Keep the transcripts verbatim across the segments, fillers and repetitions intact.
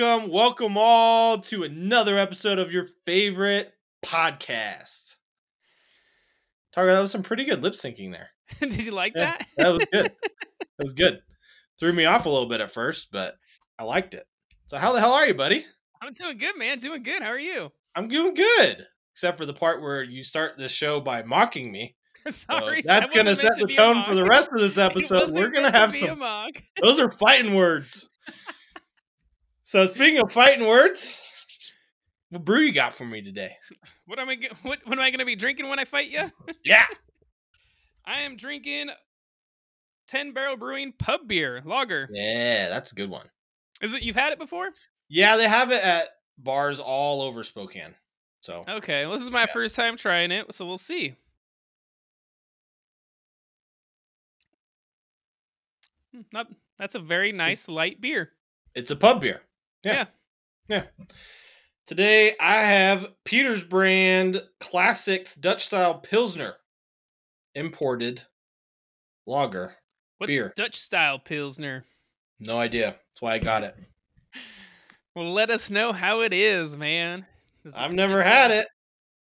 welcome, welcome all to another episode of your favorite podcast. Targo, that was some pretty good lip syncing there. Did you like yeah, that? That was good. That was good. Threw me off a little bit at first, but I liked it. So how the hell are you, buddy? I'm doing good, man. Doing good. How are you? I'm doing good. Except for the part where you start the show by mocking me. Sorry, so that's going to set the tone for the rest of this episode. We're going to have some. Those are fighting words. So speaking of fighting words, what brew you got for me today? What am I? What, what am I going to be drinking when I fight you? Yeah, I am drinking Ten Barrel Brewing Pub Beer Lager. Yeah, that's a good one. Is it? You've had it before? Yeah, they have it at bars all over Spokane. So okay, well, this is my yeah. first time trying it, so we'll see. Not, that's a very nice light beer. It's a pub beer. Yeah. yeah. Yeah. Today I have Peter's Brand Classics Dutch Style Pilsner imported lager. What's beer. Dutch Style Pilsner? No idea. That's why I got it. Well, let us know how it is, man. Does I've never the, had it.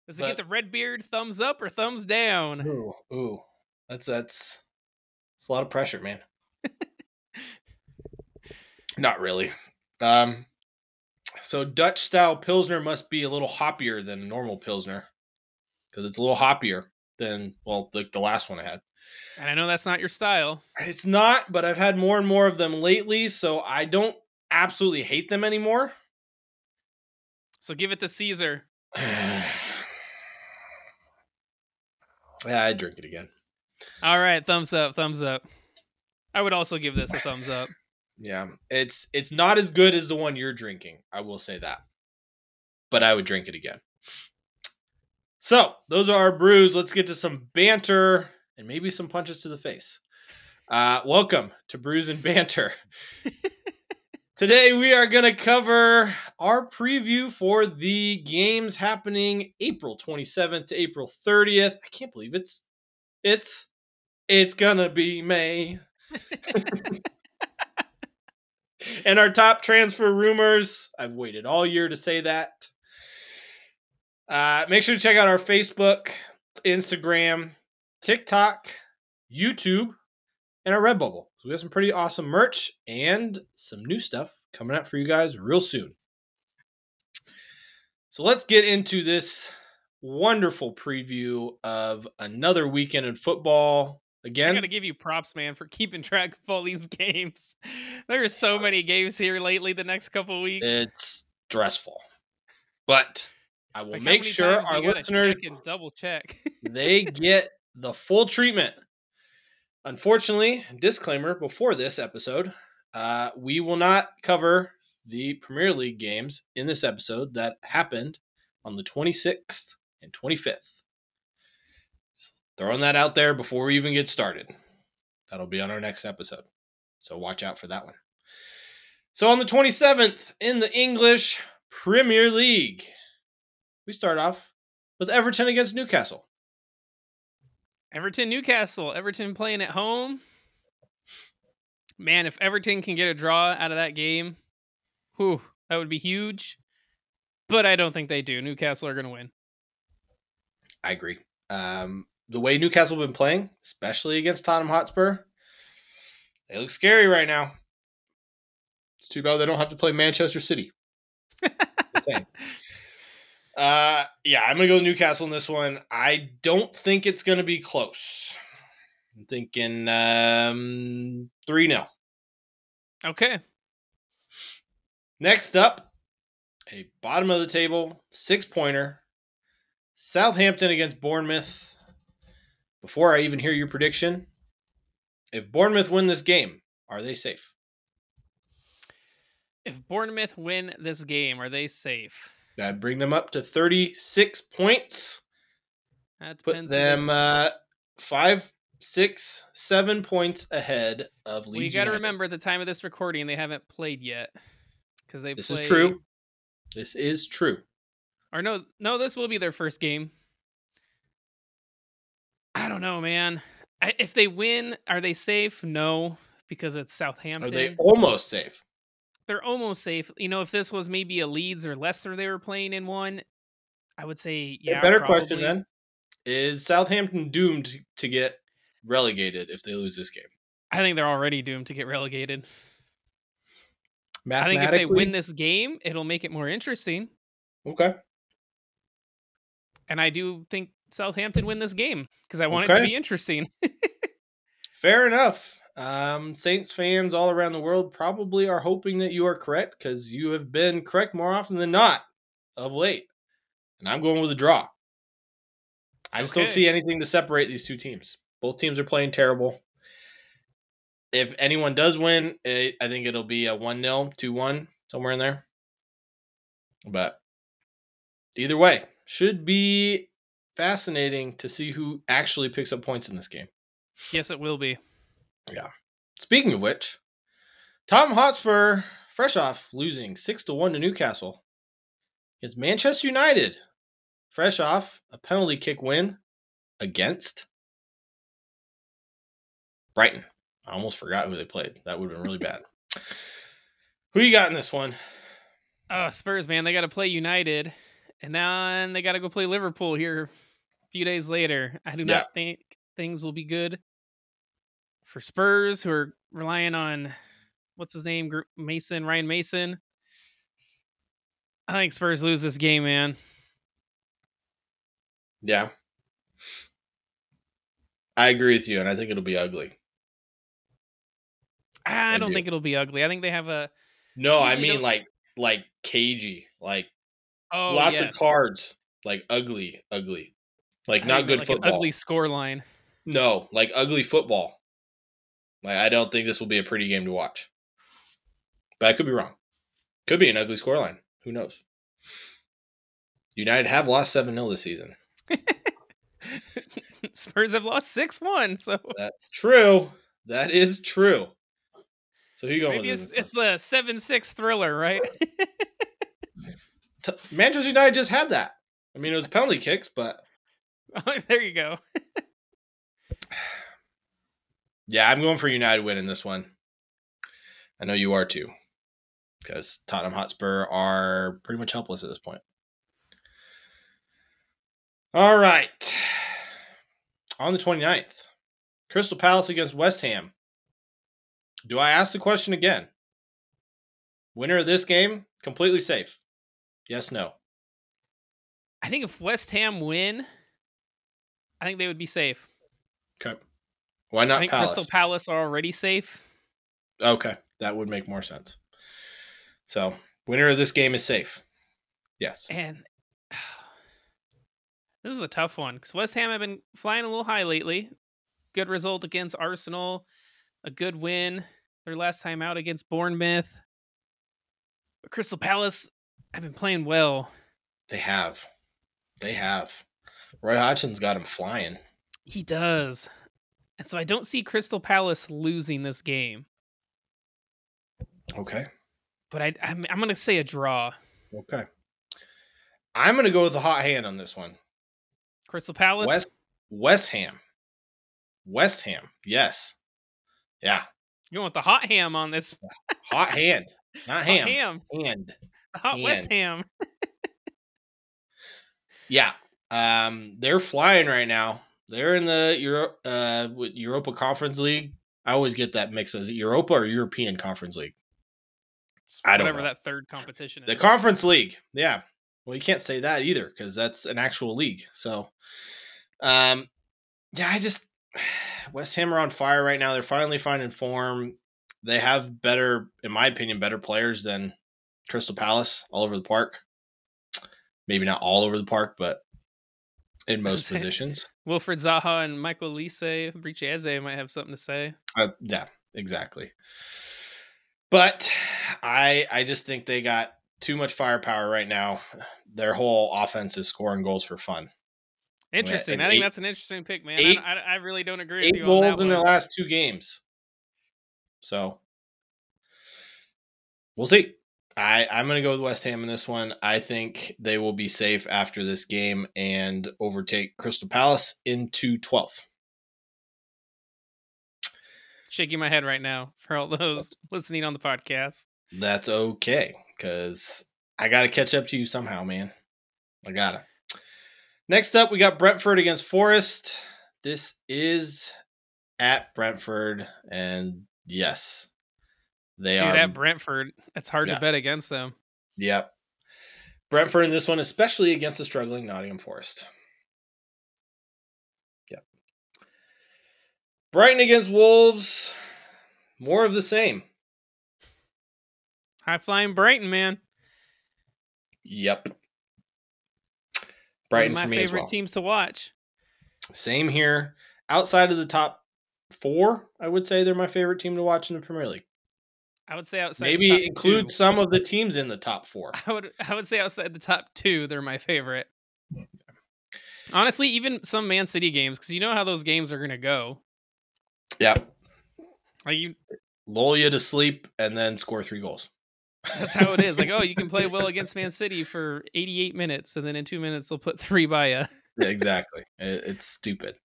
Does but... it get the red beard thumbs up or thumbs down? Ooh, ooh. That's that's, that's a lot of pressure, man. Not really. Um, so Dutch style Pilsner must be a little hoppier than a normal Pilsner because it's a little hoppier than, well, like the, the last one I had. And I know that's not your style. It's not, but I've had more and more of them lately, so I don't absolutely hate them anymore. So give it to Caesar. Yeah, I drink it again. All right. Thumbs up. Thumbs up. I would also give this a thumbs up. Yeah, it's it's not as good as the one you're drinking. I will say that. But I would drink it again. So, those are our brews. Let's get to some banter and maybe some punches to the face. Uh, welcome to Brews and Banter. Today, we are going to cover our preview for the games happening April twenty-seventh to April thirtieth. I can't believe it's it's it's going to be May. And our top transfer rumors. I've waited all year to say that. Uh, make sure to check out our Facebook, Instagram, TikTok, YouTube, and our Redbubble. So we have some pretty awesome merch and some new stuff coming out for you guys real soon. So let's get into this wonderful preview of another weekend in football. Again, I gotta give you props, man, for keeping track of all these games. There are so many games here lately. The next couple of weeks, it's stressful, but I will like make sure our listeners can double check. They get the full treatment. Unfortunately, disclaimer before this episode, uh, we will not cover the Premier League games in this episode that happened on the twenty-sixth and twenty-fifth. Throwing that out there before we even get started. That'll be on our next episode. So watch out for that one. So on the twenty-seventh in the English Premier League, we start off with Everton against Newcastle. Everton, Newcastle. Everton playing at home. Man, if Everton can get a draw out of that game, whew, that would be huge. But I don't think they do. Newcastle are going to win. I agree. Um, The way Newcastle have been playing, especially against Tottenham Hotspur, they look scary right now. It's too bad they don't have to play Manchester City. uh, yeah, I'm going to go Newcastle in this one. I don't think it's going to be close. I'm thinking um, three nil. Okay. Next up, a bottom of the table, six-pointer, Southampton against Bournemouth. Before I even hear your prediction, if Bournemouth win this game, are they safe? If Bournemouth win this game, are they safe? That'd bring them up to thirty-six points. That depends. Put them uh, five, six, seven points ahead of Leeds United. You got to remember, at the time of this recording, they haven't played yet because they. This played... is true. This is true. Or no, no, this will be their first game. I don't know, man. I, if they win, are they safe? No, because it's Southampton. Are they almost safe? they're almost safe. You know, if this was maybe a Leeds or Leicester they were playing in one, I would say, yeah. A better probably. Question then is Southampton doomed to get relegated if they lose this game? I think they're already doomed to get relegated. I think if they win this game, it'll make it more interesting. Okay. And I do think Southampton win this game because I want okay. it to be interesting. Fair enough. Um, Saints fans all around the world probably are hoping that you are correct because you have been correct more often than not of late. And I'm going with a draw. I just okay. don't see anything to separate these two teams. Both teams are playing terrible. If anyone does win, it, I think it'll be a one nil, two one, somewhere in there. But either way, should be fascinating to see who actually picks up points in this game. Yes, it will be. Yeah. Speaking of which, Tottenham Hotspur, fresh off losing six to one to Newcastle, against Manchester United, fresh off a penalty kick win against Brighton. I almost forgot who they played. That would have been really bad. Who you got in this one? Oh, Spurs, man. They got to play United, and then they got to go play Liverpool here a few days later. I do yeah. not think things will be good for Spurs, who are relying on, what's his name, Mason, Ryan Mason. I think Spurs lose this game, man. Yeah. I agree with you, and I think it'll be ugly. I don't I do. think it'll be ugly. I think they have a... No, I mean like like cagey. Like oh, lots yes. of cards. Like ugly, ugly. Like I not good like football. An ugly scoreline. No, like ugly football. Like I don't think this will be a pretty game to watch. But I could be wrong. Could be an ugly scoreline. Who knows? United have lost seven nil this season. Spurs have lost six one. So That's true. That is true. So who you going Maybe with? Maybe it's, it's the seven six thriller, right? Manchester United just had that. I mean, it was penalty kicks, but... Oh, there you go. Yeah, I'm going for United win in this one. I know you are too. Because Tottenham Hotspur are pretty much helpless at this point. All right. On the twenty-ninth, Crystal Palace against West Ham. Do I ask the question again? Winner of this game, completely safe. Yes, no. I think if West Ham win, I think they would be safe. Okay. Why not I think Palace? Crystal Palace are already safe. Okay. That would make more sense. So, winner of this game is safe. Yes. And uh, this is a tough one because West Ham have been flying a little high lately. Good result against Arsenal. A good win their last time out against Bournemouth. But Crystal Palace have been playing well. They have. They have. Roy Hodgson's got him flying. He does. And so I don't see Crystal Palace losing this game. Okay. But I, I'm, I'm going to say a draw. Okay. I'm going to go with the hot hand on this one. Crystal Palace? West, West Ham. West Ham. Yes. Yeah. You want the hot ham on this. Hot hand. Not ham. Hot ham. Hand. The hot hand. West Ham. Yeah. Um, they're flying right now. They're in the Euro, uh, Europa Conference League. I always get that mix. Is it Europa or European Conference League? It's I don't know. Whatever that third competition is. The Conference League. Yeah. Well, you can't say that either because that's an actual league. So, um, yeah, I just... West Ham are on fire right now. They're finally finding form. They have better, in my opinion, better players than Crystal Palace all over the park. Maybe not all over the park, but in most positions. Wilfred Zaha and Michael Lise, Brice Eze might have something to say. Uh, yeah, exactly. But I, I just think they got too much firepower right now. Their whole offense is scoring goals for fun. Interesting. I think eight, that's an interesting pick, man. Eight, I, I really don't agree with you on that. Eight goals in their last two games. So, we'll see. I, I'm going to go with West Ham in this one. I think they will be safe after this game and overtake Crystal Palace into twelfth. Shaking my head right now for all those listening on the podcast. That's okay, because I got to catch up to you somehow, man. I got to. Next up, we got Brentford against Forest. This is at Brentford, and yes, they Dude, are. Dude, at Brentford, it's hard yeah. to bet against them. Yep. Brentford in this one, especially against the struggling Nottingham Forest. Yep. Brighton against Wolves, more of the same. High-flying Brighton, man. Yep. Brighton for me as well. My favorite teams to watch. Same here. Outside of the top four, I would say they're my favorite team to watch in the Premier League. I would say outside. Maybe the top include two. Some of the teams in the top four. I would. I would say outside the top two, they're my favorite. Honestly, even some Man City games, because you know how those games are going to go. Yeah. Like you lull you to sleep and then score three goals. That's how it is. Like, oh, you can play well against Man City for eighty-eight minutes, and then in two minutes they'll put three by you. Yeah, exactly. It, it's stupid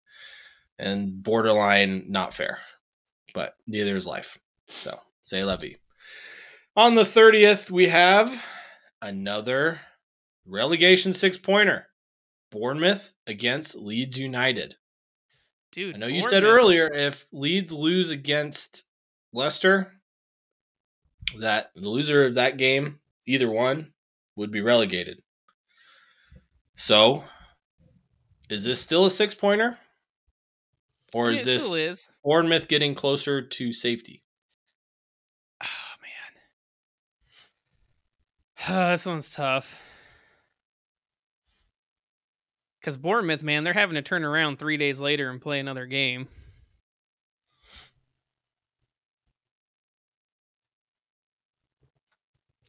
and borderline not fair, but neither is life. So c'est la vie. On the thirtieth, we have another relegation six-pointer. Bournemouth against Leeds United. Dude, I know you said earlier if Leeds lose against Leicester, that the loser of that game, either one, would be relegated. So, is this still a six-pointer? Or is this is. Bournemouth getting closer to safety? Oh, man. Oh, this one's tough. Because Bournemouth, man, they're having to turn around three days later and play another game.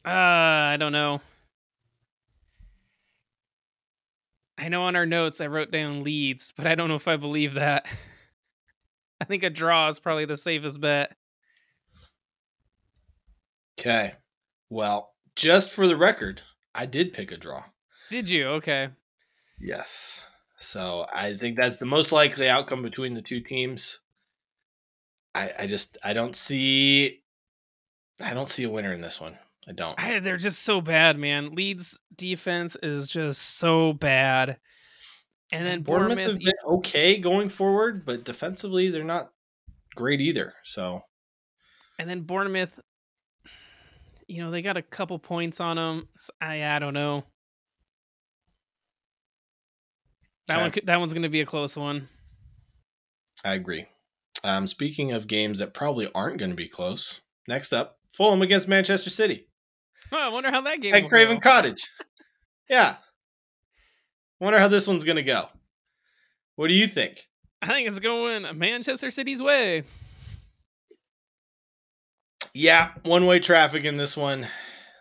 Uh, I don't know. I know on our notes I wrote down Leeds, but I don't know if I believe that. I think a draw is probably the safest bet. Okay. Well, just for the record, I did pick a draw. Did you? Okay. Yes. So I think that's the most likely outcome between the two teams. I, I just, I don't see, I don't see a winner in this one. I don't. I, they're just so bad, man. Leeds' defense is just so bad. And then Bournemouth, Bournemouth have been okay going forward, but defensively they're not great either. So, and then Bournemouth, you know, they got a couple points on them. I I don't know. That okay. one that one's going to be a close one. I agree. Um, speaking of games that probably aren't going to be close, next up, Fulham against Manchester City. Oh, I wonder how that game at Craven go. Cottage. Yeah. Wonder how this one's going to go. What do you think? I think it's going Manchester City's way. Yeah, one-way traffic in this one.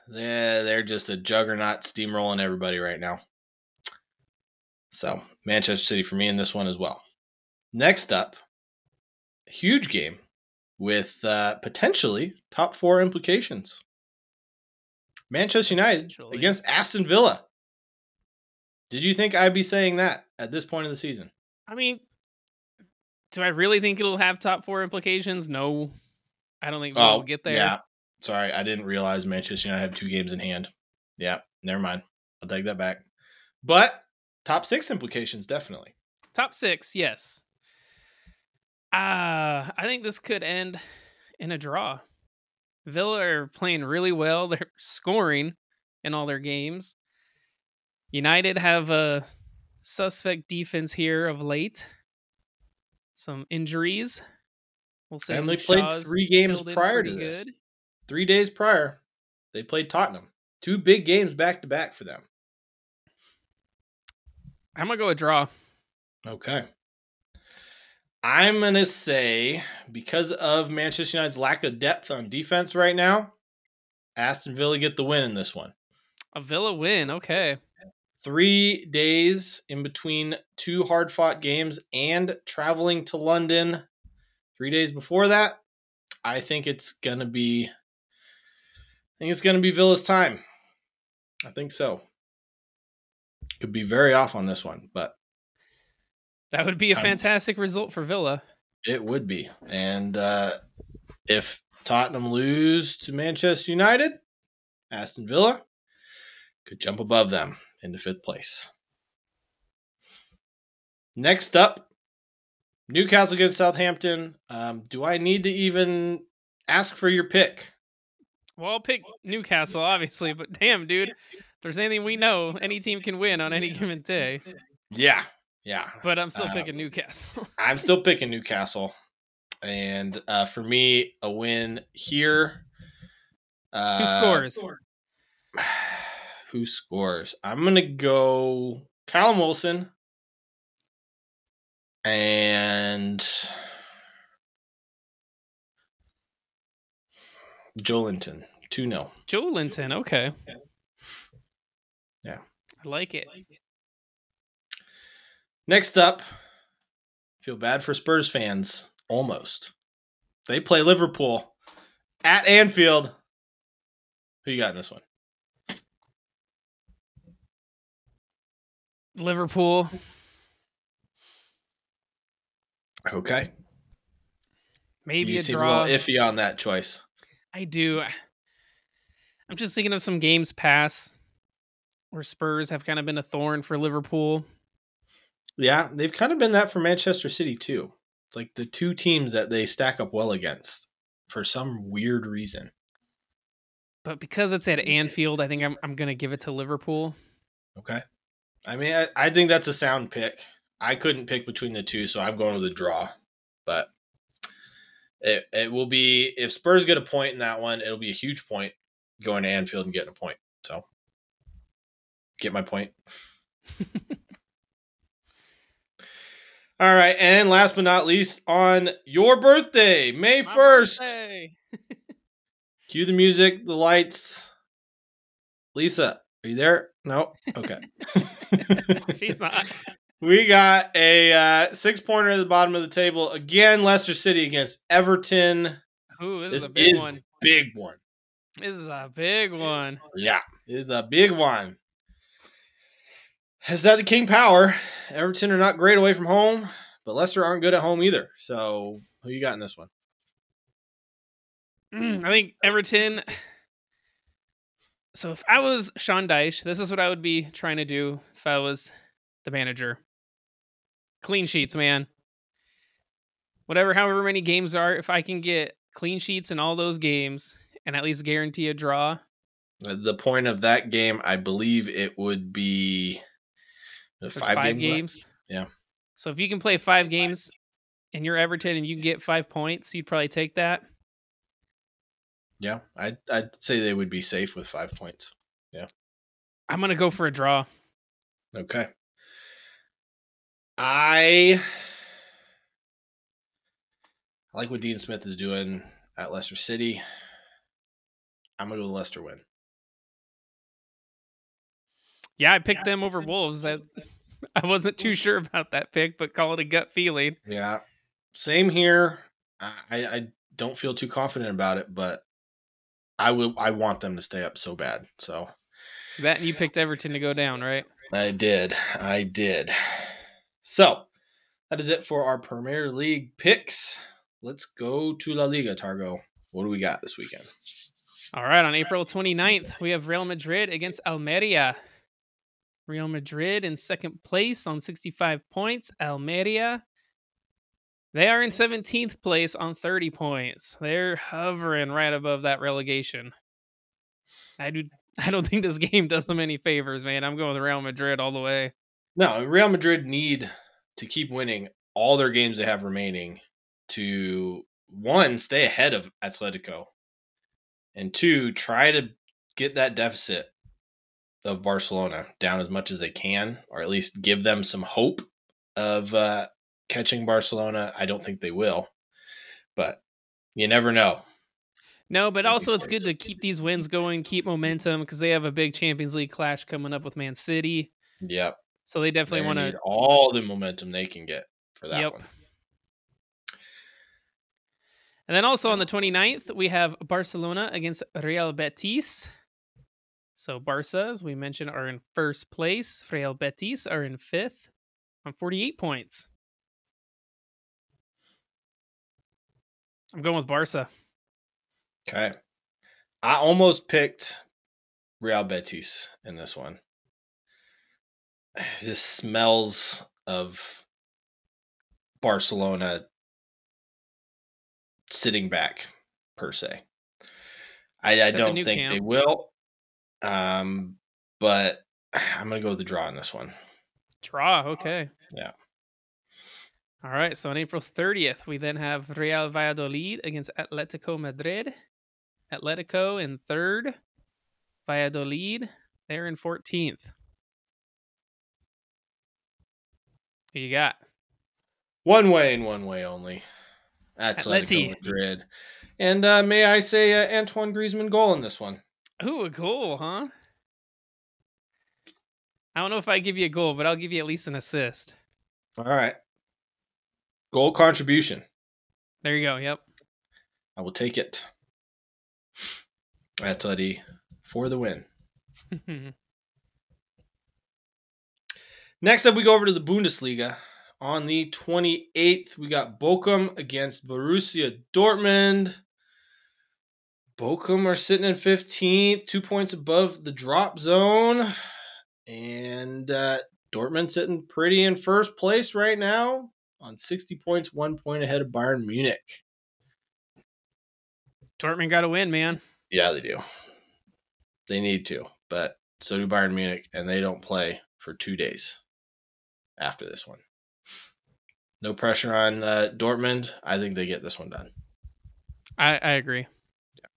They're, they're just a juggernaut steamrolling everybody right now. So, Manchester City for me in this one as well. Next up, a huge game with uh, potentially top four implications. Manchester United against Aston Villa. Did you think I'd be saying that at this point of the season? I mean, do I really think it'll have top four implications? No, I don't think we'll oh, get there. Yeah, sorry. I didn't realize Manchester United have two games in hand. Yeah, never mind. I'll take that back. But top six implications, definitely. Top six, yes. Uh, I think this could end in a draw. Villa are playing really well. They're scoring in all their games. United have a suspect defense here of late. Some injuries. We'll say and they played three games prior to this. Good. Three days prior, they played Tottenham. Two big games back to back for them. I'm going to go a draw. Okay. I'm going to say, because of Manchester United's lack of depth on defense right now, Aston Villa get the win in this one. A Villa win, okay. Three days in between two hard-fought games and traveling to London three days before that. I think it's going to be I think it's going to be Villa's time. I think so. Could be very off on this one, but that would be a fantastic I'm, result for Villa. It would be. And uh, if Tottenham lose to Manchester United, Aston Villa could jump above them into fifth place. Next up, Newcastle against Southampton. Um, do I need to even ask for your pick? Well, I'll pick Newcastle, obviously, but damn, dude, if there's anything we know, any team can win on any given day. Yeah, yeah. But I'm still uh, picking Newcastle. I'm still picking Newcastle. And uh, for me, a win here. Uh, who scores? Who scores? I'm going to go Callum Wilson. And Joelinton, two nil. Joelinton, okay. Yeah. I like it. Next up, feel bad for Spurs fans, almost. They play Liverpool at Anfield. Who you got in this one? Liverpool. Okay. Maybe you a seem draw. A little iffy on that choice. I do. I'm just thinking of some games past where Spurs have kind of been a thorn for Liverpool. Yeah, they've kind of been that for Manchester City too. It's like the two teams that they stack up well against for some weird reason. But because it's at Anfield, I think I'm I'm going to give it to Liverpool. Okay. I mean, I, I think that's a sound pick. I couldn't pick between the two, so I'm going with a draw. But it it will be, if Spurs get a point in that one, it'll be a huge point going to Anfield and getting a point. So get my point. All right, and last but not least, on your birthday, May first. Birthday. Cue the music, the lights. Lisa, are you there? No? Okay. She's not. We got a uh, six-pointer at the bottom of the table. Again, Leicester City against Everton. Ooh, this, this is a big is one. big one. This is a big one. Yeah, it is a big one. Is that the King Power? Everton are not great away from home, but Leicester aren't good at home either. So who you got in this one? Mm, I think Everton. So if I was Sean Dyche, this is what I would be trying to do if I was the manager. Clean sheets, man. Whatever, however many games are, if I can get clean sheets in all those games and at least guarantee a draw. The point of that game, I believe it would be five, five games. games. Yeah. So if you can play five games and you're Everton and you can get five points, you'd probably take that. Yeah, I'd, I'd say they would be safe with five points. Yeah. I'm going to go for a draw. Okay. I like what Dean Smith is doing at Leicester City. I'm going to go with Leicester win. Yeah, I picked yeah. them over Wolves. I, I wasn't too sure about that pick, but call it a gut feeling. Yeah, same here. I, I don't feel too confident about it, but I will. I want them to stay up so bad. So that, and you picked Everton to go down, right? I did. I did. So, that is it for our Premier League picks. Let's go to La Liga, Targo. What do we got this weekend? All right, on April twenty-ninth, we have Real Madrid against Almeria. Real Madrid in second place on sixty-five points. Almeria, they are in seventeenth place on thirty points. They're hovering right above that relegation. I, do, I don't think this game does them any favors, man. I'm going with Real Madrid all the way. No, Real Madrid need to keep winning all their games they have remaining to, one, stay ahead of Atletico, and two, try to get that deficit of Barcelona down as much as they can, or at least give them some hope of uh, catching Barcelona. I don't think they will, but you never know. No, but also it's good to keep these wins going, keep momentum, because they have a big Champions League clash coming up with Man City. Yep. So they definitely want to need all the momentum they can get for that yep. one. And then also on the twenty-ninth, we have Barcelona against Real Betis. So Barca, as we mentioned, are in first place. Real Betis are in fifth on forty-eight points. I'm going with Barca. Okay. I almost picked Real Betis in this one. It just smells of Barcelona sitting back, per se. I, I don't think camp? they will. Um, but I'm going to go with the draw in this one. Draw, okay. Yeah. All right, so on April thirtieth, we then have Real Valladolid against Atletico Madrid. Atletico in third. Valladolid, they're in fourteenth. Who you got? One way and one way only. Atletico Atleti. Madrid. And uh, may I say uh, Antoine Griezmann goal in this one. Ooh, a goal, huh? I don't know if I give you a goal, but I'll give you at least an assist. All right. Goal contribution. There you go. Yep. I will take it. That's Atleti for the win. Next up, we go over to the Bundesliga. On the twenty-eighth, we got Bochum against Borussia Dortmund. Bochum are sitting in fifteenth, two points above the drop zone. And uh, Dortmund sitting pretty in first place right now. On sixty points, one point ahead of Bayern Munich. Dortmund got to win, man. Yeah, they do. They need to, but so do Bayern Munich, and they don't play for two days after this one. No pressure on uh, Dortmund. I think they get this one done. I, I agree. Yeah.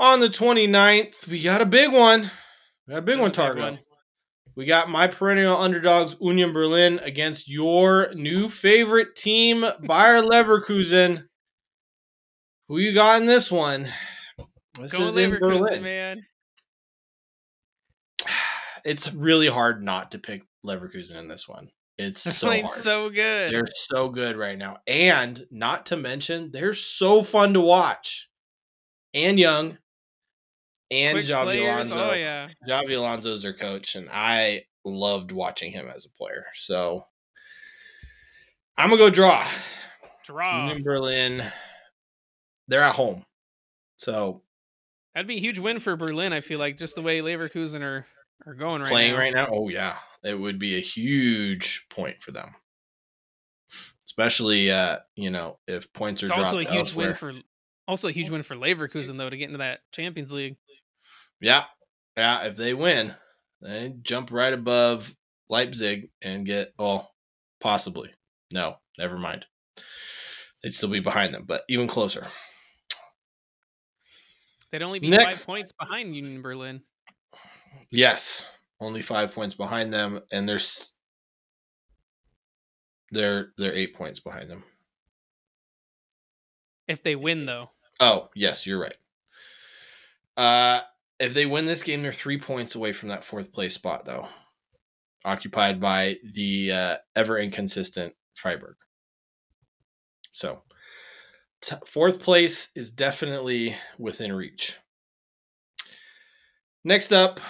On the twenty-ninth, we got a big one. We got a big That's one, Targo. We got my perennial underdogs, Union Berlin, against your new favorite team, Bayer Leverkusen. Who you got in this one? This Go is in Berlin, man. It's really hard not to pick Leverkusen in this one. It's they're so hard. so good. They're so good right now. And not to mention, they're so fun to watch. And young. And Xabi Alonso. Oh, yeah. Xabi Alonso is their coach, and I loved watching him as a player. So I'm going to go draw. Draw. In Berlin, they're at home. So that'd be a huge win for Berlin, I feel like, just the way Leverkusen are, are going right playing now. Playing right now? Oh, yeah. It would be a huge point for them. Especially, uh, you know, if points it's are dropped elsewhere. It's also a huge win for, also a huge win for Leverkusen, though, to get into that Champions League. Yeah, yeah. If they win, they jump right above Leipzig and get, well, possibly. No, never mind. They'd still be behind them, but even closer. They'd only be Next. five points behind Union Berlin. Yes, only five points behind them, and they're they're they're eight points behind them. If they win, though. Oh yes, you're right. Uh. If they win this game, they're three points away from that fourth place spot, though, occupied by the uh, ever inconsistent Freiburg. So t- fourth place is definitely within reach. Next up,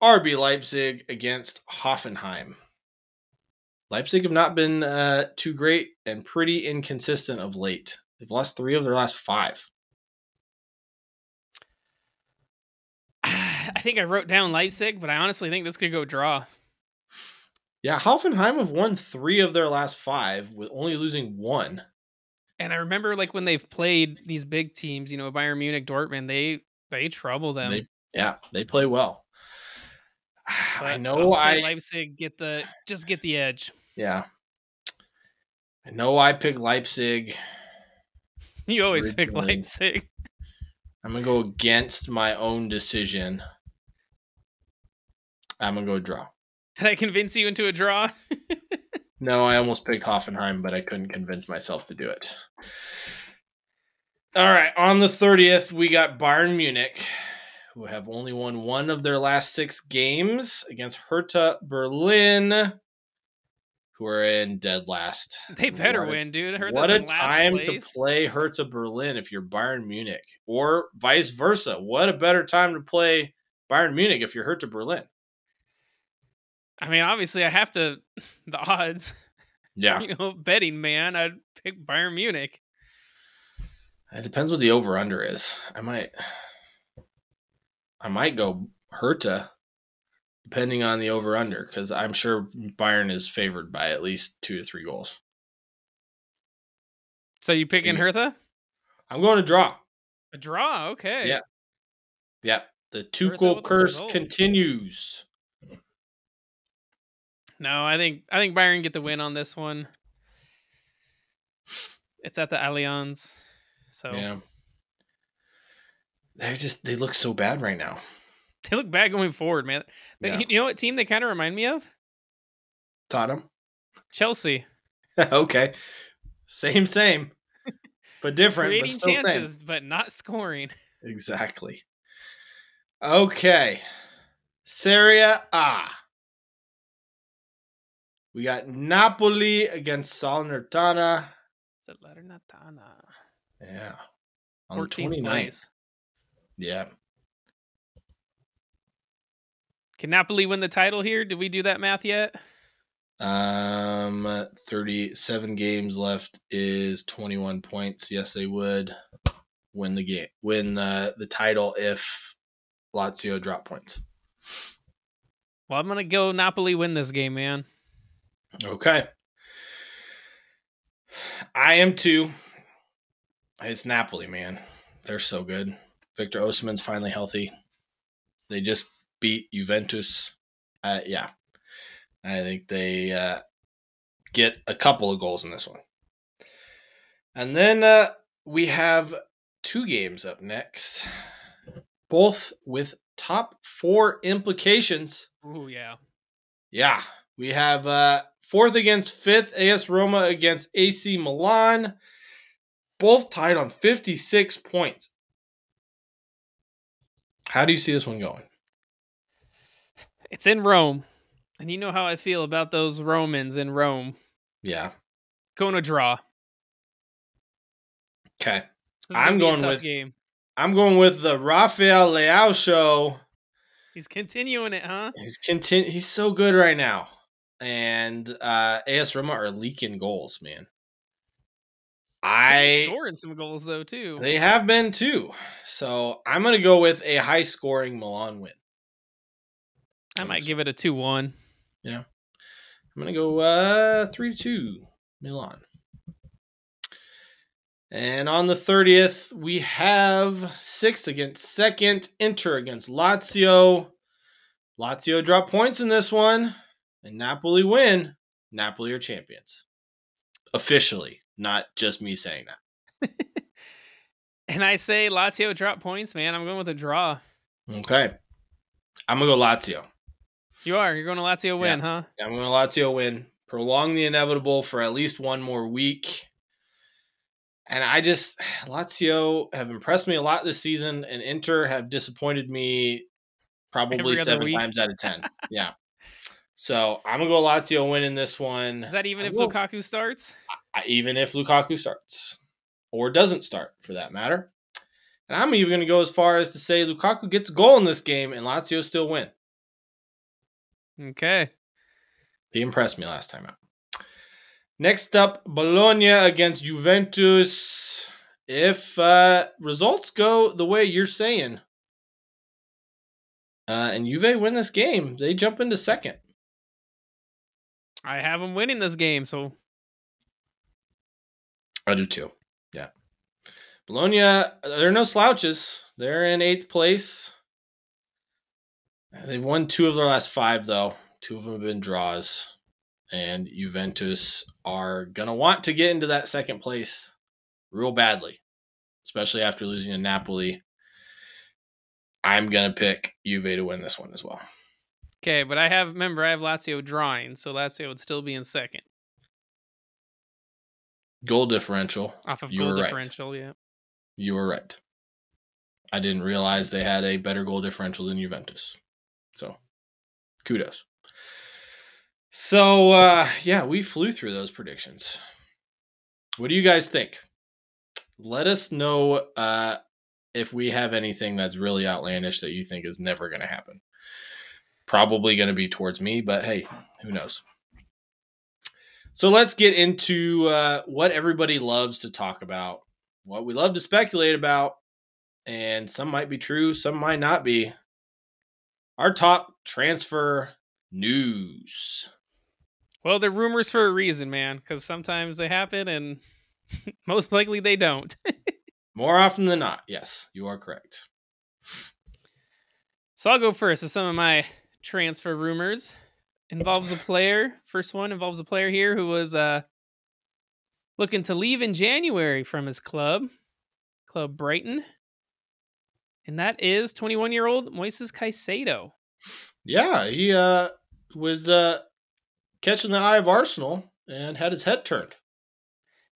R B Leipzig against Hoffenheim. Leipzig have not been uh, too great and pretty inconsistent of late. They've lost three of their last five. I think I wrote down Leipzig, but I honestly think this could go draw. Yeah, Hoffenheim have won three of their last five with only losing one. And I remember, like, when they've played these big teams, you know, Bayern Munich, Dortmund, they they trouble them. They, yeah, they play well. But I know I Leipzig get the just get the edge. Yeah. I know I pick Leipzig. You always originally. pick Leipzig. I'm going to go against my own decision. I'm going to go draw. Did I convince you into a draw? No, I almost picked Hoffenheim, but I couldn't convince myself to do it. All right. On the thirtieth, we got Bayern Munich, who have only won one of their last six games against Hertha Berlin, who are in dead last. They better what win, dude. Hertha's what a in last time place. to play Hertha Berlin if you're Bayern Munich, or vice versa. What a better time to play Bayern Munich if you're Hertha Berlin. I mean, obviously, I have to. The odds. Yeah. You know, betting, man. I'd pick Bayern Munich. It depends what the over-under is. I might, I might go Hertha, depending on the over-under, because I'm sure Bayern is favored by at least two to three goals. So you picking Hertha? I'm going to draw. A draw, okay. Yeah, yeah. The Tuchel curse continues. No, I think I think Bayern get the win on this one. It's at the Allianz, so yeah. They just they look so bad right now. They look bad going forward, man. They, yeah. You know what team they kind of remind me of? Tottenham, Chelsea. Okay, same, same, but different. Creating but still chances, same. But not scoring. Exactly. Okay, Serie A. We got Napoli against Salernitana. Salernitana. Yeah. On the twenty-ninth. Place. Yeah. Can Napoli win the title here? Did we do that math yet? Um, thirty-seven games left is twenty-one points. Yes, they would win the game, win the, the title if Lazio drop points. Well, I'm going to go Napoli win this game, man. Okay. I am too. It's Napoli, man. They're so good. Victor Osimhen's finally healthy. They just beat Juventus. Uh, yeah. I think they uh, get a couple of goals in this one. And then uh, we have two games up next, both with top four implications. Ooh, yeah. Yeah. We have... Uh, Fourth against fifth, AS Roma against A C Milan. Both tied on fifty-six points. How do you see this one going? It's in Rome. And you know how I feel about those Romans in Rome. Yeah. Going to draw. Okay. I'm going with game. I'm going with the Rafael Leao show. He's continuing it, huh? He's continu- he's so good right now. And uh, AS Roma are leaking goals, man. I scoring some goals though too. They have been too. So I'm gonna go with a high scoring Milan win. I might give it a two one. Yeah, I'm gonna go uh, three two Milan. And on the thirtieth, we have sixth against second, Inter against Lazio. Lazio drop points in this one. And Napoli win, Napoli are champions. Officially, not just me saying that. And I say Lazio drop points, man. I'm going with a draw. Okay. I'm going to go Lazio. You are. You're going to Lazio win, yeah. Huh? I'm going to Lazio win. Prolong the inevitable for at least one more week. And I just, Lazio have impressed me a lot this season, and Inter have disappointed me probably every seven times out of ten. Yeah. So I'm going to go Lazio win in this one. Is that even if Lukaku starts? Even if Lukaku starts or doesn't start for that matter. And I'm even going to go as far as to say Lukaku gets a goal in this game and Lazio still win. Okay. He impressed me last time out. Next up, Bologna against Juventus. If uh, results go the way you're saying uh, and Juve win this game, they jump into second. I have them winning this game, so. I do too. Yeah. Bologna, they're no slouches. They're in eighth place. They've won two of their last five, though. Two of them have been draws. And Juventus are going to want to get into that second place real badly, especially after losing to Napoli. I'm going to pick Juve to win this one as well. Okay, but I have, remember, I have Lazio drawing, so Lazio would still be in second. Goal differential. Off of goal differential, yeah. You were right. I didn't realize they had a better goal differential than Juventus. So, kudos. So, uh, yeah, we flew through those predictions. What do you guys think? Let us know uh, if we have anything that's really outlandish that you think is never going to happen. Probably going to be towards me, but hey, who knows? So let's get into uh, what everybody loves to talk about what we love to speculate about, and some might be true, some might not be. Our top transfer news. Well, they're rumors for a reason, man, because sometimes they happen and most likely they don't. More often than not, yes, you are correct. So I'll go first with some of my transfer rumors. Involves a player. First one involves a player here who was uh, looking to leave in January from his club, Club Brighton. And that is twenty-one-year-old Moises Caicedo. Yeah, he uh, was uh, catching the eye of Arsenal and had his head turned.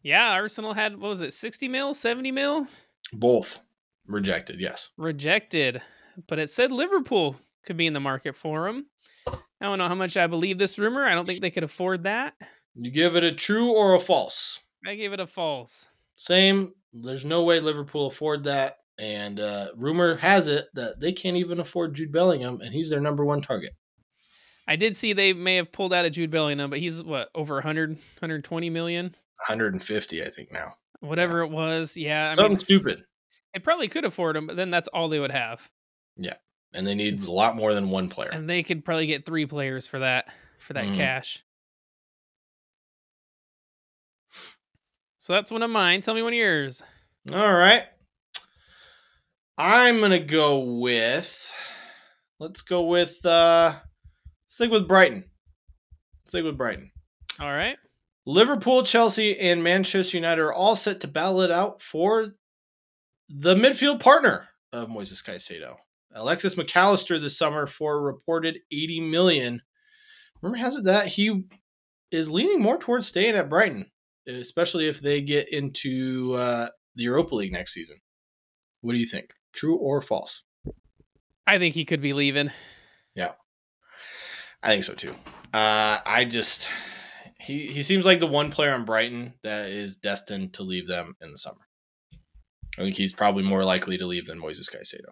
Yeah, Arsenal had, what was it, sixty mil, seventy mil? Both. Rejected, yes. Rejected. But it said Liverpool could be in the market for him. I don't know how much I believe this rumor. I don't think they could afford that. You give it a true or a false? I gave it a false. Same. There's no way Liverpool afford that. And uh, rumor has it that they can't even afford Jude Bellingham, and he's their number one target. I did see they may have pulled out of Jude Bellingham, but he's, what, over one hundred, one hundred twenty million? one hundred fifty, I think now. Whatever yeah. It was, yeah. I Something mean, stupid. They probably could afford him, but then that's all they would have. Yeah, and they need it's, a lot more than one player. And they could probably get three players for that for that mm-hmm. cash. So that's one of mine. Tell me one of yours. All right. I'm going to go with, let's go with, uh, stick with Brighton. Stick with Brighton. All right. Liverpool, Chelsea, and Manchester United are all set to battle it out for the midfield partner of Moises Caicedo. Alexis McAllister this summer for a reported eighty million. Rumor has it that he is leaning more towards staying at Brighton, especially if they get into uh, the Europa League next season. What do you think? True or false? I think he could be leaving. Yeah, I think so too. Uh, I just, he, he seems like the one player on Brighton that is destined to leave them in the summer. I think he's probably more likely to leave than Moises Caicedo.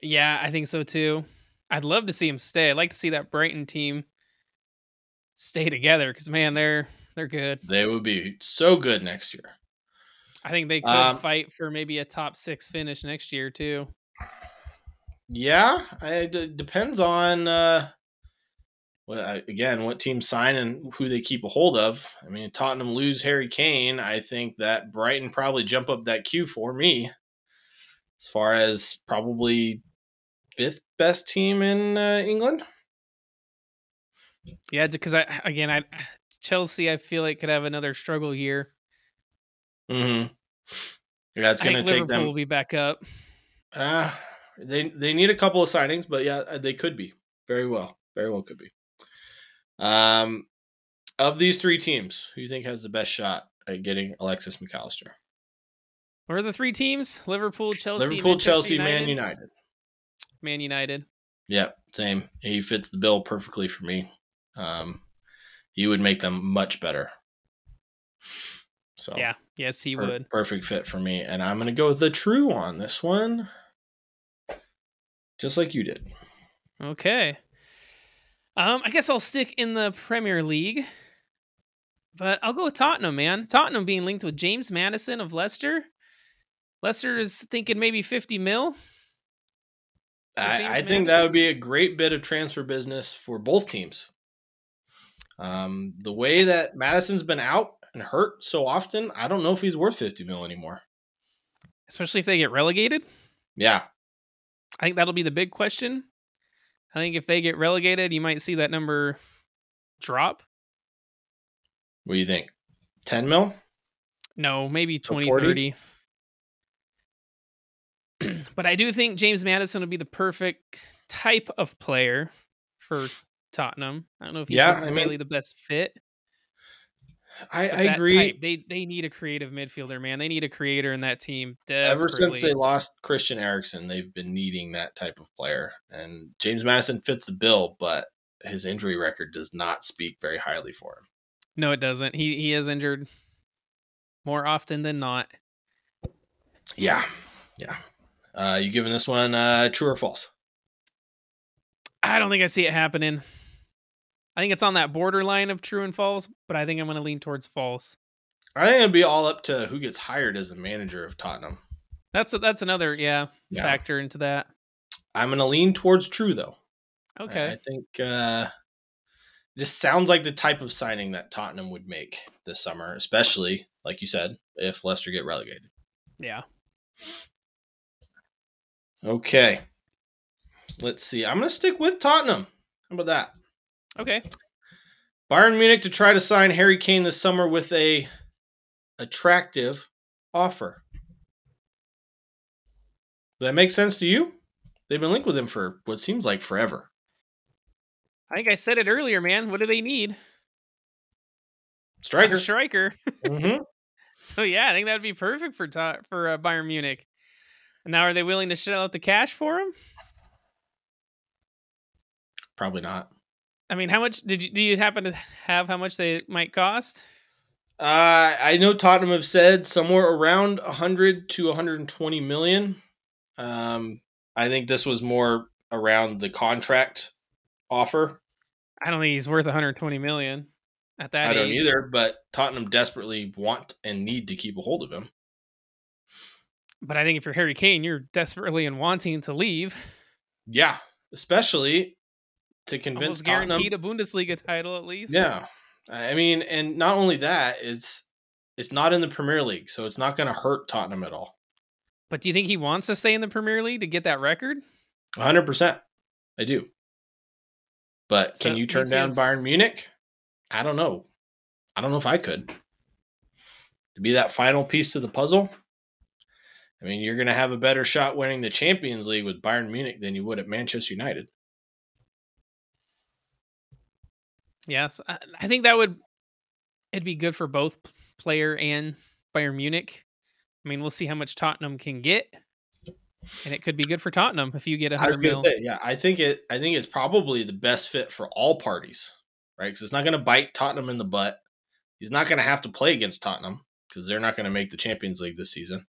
Yeah, I think so too. I'd love to see him stay. I'd like to see that Brighton team stay together because, man, they're they're good. They would be so good next year. I think they could um, fight for maybe a top six finish next year too. Yeah, it depends on uh, well, again, what teams sign and who they keep a hold of. I mean, Tottenham lose Harry Kane. I think that Brighton probably jump up that queue for me as far as probably fifth best team in uh, England. Yeah, because I again, I Chelsea, I feel like could have another struggle year. Hmm. Yeah, it's going to take Liverpool them. Will be back up. Ah, uh, they they need a couple of signings, but yeah, they could be very well, very well could be. Um, of these three teams, who do you think has the best shot at getting Alexis McAllister? What are the three teams? Liverpool, Chelsea, Liverpool, Manchester Chelsea, United? Man United. Man United. Yeah, same. He fits the bill perfectly for me. Um, he would make them much better. So yeah, yes, he per- would. Perfect fit for me. And I'm going to go with the true on this one. Just like you did. Okay. Um, I guess I'll stick in the Premier League. But I'll go with Tottenham, man. Tottenham being linked with James Maddison of Leicester. Leicester is thinking maybe fifty mil. I, I think that would be a great bit of transfer business for both teams. Um, the way that Madison's been out and hurt so often, I don't know if he's worth fifty mil anymore. Especially if they get relegated. Yeah. I think that'll be the big question. I think if they get relegated, you might see that number drop. What do you think? ten mil? No, maybe twenty, thirty. But I do think James Maddison would be the perfect type of player for Tottenham. I don't know if he's yeah, necessarily I mean, the best fit. I, I agree. Type, they they need a creative midfielder, man. They need a creator in that team. Ever since they lost Christian Eriksen, they've been needing that type of player. And James Maddison fits the bill, but his injury record does not speak very highly for him. No, it doesn't. He he is injured more often than not. Yeah, yeah. Uh, you giving this one uh, true or false? I don't think I see it happening. I think it's on that borderline of true and false, but I think I'm going to lean towards false. I think it'd be all up to who gets hired as the manager of Tottenham. That's a, that's another yeah, yeah factor into that. I'm gonna lean towards True though. Okay, I, I think uh, it just sounds like the type of signing that Tottenham would make this summer, especially like you said, if Leicester get relegated. Yeah. Okay. Let's see. I'm gonna stick with Tottenham. How about that? Okay. Bayern Munich to try to sign Harry Kane this summer with a attractive offer. Does that make sense to you? They've been linked with him for what seems like forever. I think I said it earlier, man. What do they need? Striker. A striker. Mm-hmm. So yeah, I think that'd be perfect for for uh, Bayern Munich. And now, are they willing to shell out the cash for him? Probably not. I mean, how much did you do you happen to have how much they might cost? Uh, I know Tottenham have said somewhere around one hundred to one hundred twenty million. Um, I think this was more around the contract offer. I don't think he's worth one hundred twenty million at that age. I don't either, but Tottenham desperately want and need to keep a hold of him. But I think if you're Harry Kane, you're desperately and wanting to leave. Yeah, especially to convince Tottenham. Almost guaranteed a Bundesliga title, at least. Yeah. I mean, and not only that, it's it's not in the Premier League, so it's not going to hurt Tottenham at all. But do you think he wants to stay in the Premier League to get that record? one hundred percent. I do. But so can you turn down is... Bayern Munich? I don't know. I don't know if I could. To be that final piece to the puzzle, I mean, you're going to have a better shot winning the Champions League with Bayern Munich than you would at Manchester United. Yes, I think that would it'd be good for both player and Bayern Munich. I mean, we'll see how much Tottenham can get, and it could be good for Tottenham if you get a hundred mil. Say, yeah, I think it. I think it's probably the best fit for all parties, right? Because it's not going to bite Tottenham in the butt. He's not going to have to play against Tottenham because they're not going to make the Champions League this season.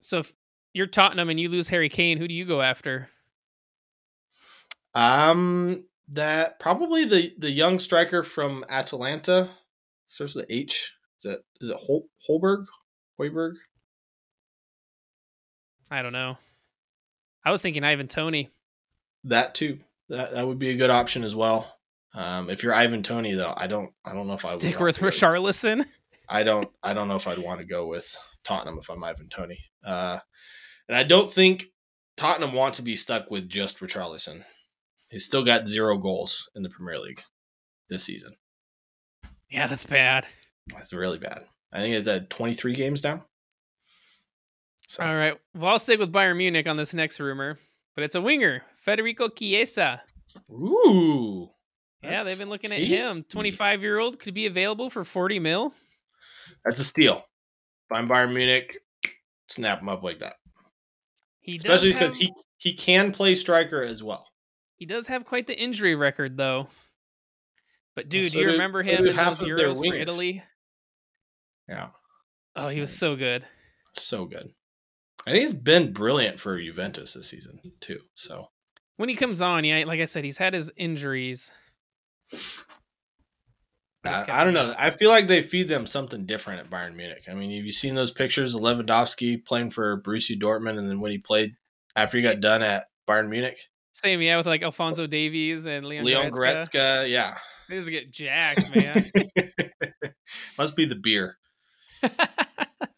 So if you're Tottenham and you lose Harry Kane, who do you go after? Um. That probably the, the young striker from Atalanta starts with H. Is that is it Hol Holberg? Hoiberg? I don't know. I was thinking Ivan Toney. That too. That that would be a good option as well. Um, if you're Ivan Toney though, I don't I don't know if I would stick with Richarlison. I don't I don't know if I'd want to go with Tottenham if I'm Ivan Toney. Uh, and I don't think Tottenham want to be stuck with just Richarlison. He's still got zero goals in the Premier League this season. Yeah, that's bad. That's really bad. I think it's at twenty-three games now. So. All right. Well, I'll stick with Bayern Munich on this next rumor, but it's a winger, Federico Chiesa. Ooh. Yeah, they've been looking at tasty. Him. twenty-five-year-old could be available for forty mil. That's a steal. If I'm Bayern Munich, snap him up like that. He Especially does have... because he, he can play striker as well. He does have quite the injury record, though. But, dude, well, so do you remember him in those Euros for Italy? Yeah. Oh, he was so good. So good. And he's been brilliant for Juventus this season, too. So when he comes on, yeah, like I said, he's had his injuries. I, I don't know. I feel like they feed them something different at Bayern Munich. I mean, have you seen those pictures of Lewandowski playing for Borussia Dortmund and then when he played after he got done at Bayern Munich? Same, yeah, with like Alphonso Davies and Leon, Leon Goretzka. Goretzka. Yeah. They just get jacked, man. Must be the beer.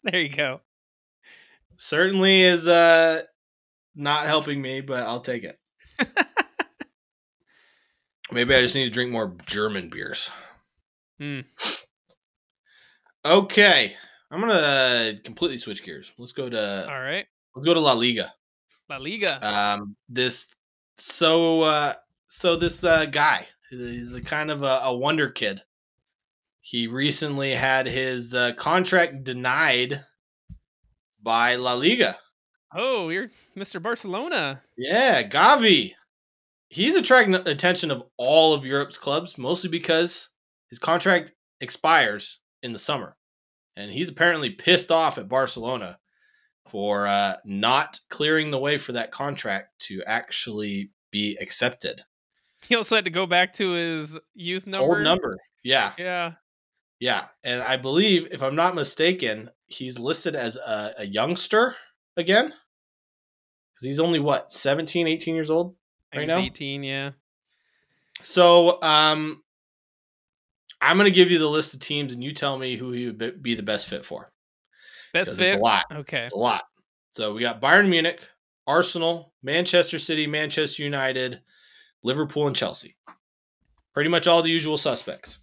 There you go. Certainly is uh, not helping me, but I'll take it. Maybe I just need to drink more German beers. Mm. Okay. I'm going to completely switch gears. Let's go to All right. Let's go to La Liga. La Liga. Um, this So, uh, so this uh, guy, he's a kind of a, a wonder kid. He recently had his uh, contract denied by La Liga. Oh, you're Mister Barcelona. Yeah, Gavi. He's attracting the attention of all of Europe's clubs, mostly because his contract expires in the summer. And he's apparently pissed off at Barcelona for uh, not clearing the way for that contract to actually be accepted. He also had to go back to his youth number. Old number, yeah. Yeah. Yeah, and I believe, if I'm not mistaken, he's listed as a, a youngster again. Because he's only, what, seventeen, eighteen years old right now? He's eighteen, yeah. So um, I'm going to give you the list of teams, and you tell me who he would be the best fit for. Best fit? It's a lot. Okay. It's a lot. So we got Bayern Munich, Arsenal, Manchester City, Manchester United, Liverpool, and Chelsea. Pretty much all the usual suspects.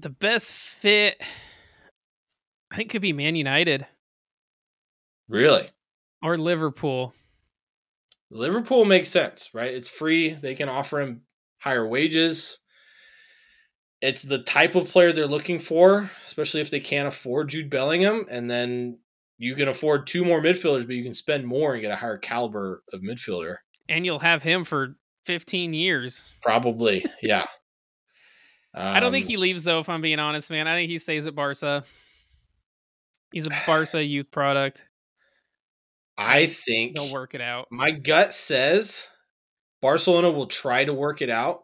The best fit, I think, could be Man United. Really? Or Liverpool. Liverpool makes sense, right? It's free. They can offer him higher wages. It's the type of player they're looking for, especially if they can't afford Jude Bellingham. And then you can afford two more midfielders, but you can spend more and get a higher caliber of midfielder. And you'll have him for fifteen years. Probably, yeah. um, I don't think he leaves, though, if I'm being honest, man. I think he stays at Barca. He's a Barca youth product. I think they'll work it out. My gut says Barcelona will try to work it out,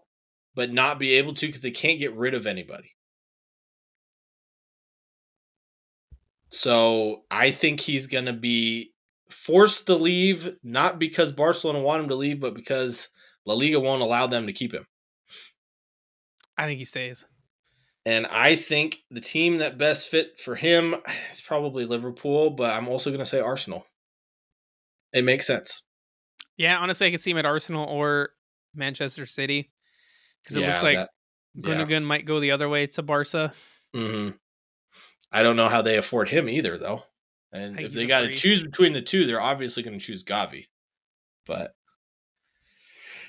but not be able to because they can't get rid of anybody. So I think he's going to be forced to leave, not because Barcelona want him to leave, but because La Liga won't allow them to keep him. I think he stays. And I think the team that best fit for him is probably Liverpool, but I'm also going to say Arsenal. It makes sense. Yeah, honestly, I could see him at Arsenal or Manchester City. Because it yeah, looks like that, Gundogan yeah. might go the other way to Barca. Mm-hmm. I don't know how they afford him either, though. And if they got to choose between the two, they're obviously going to choose Gavi. But,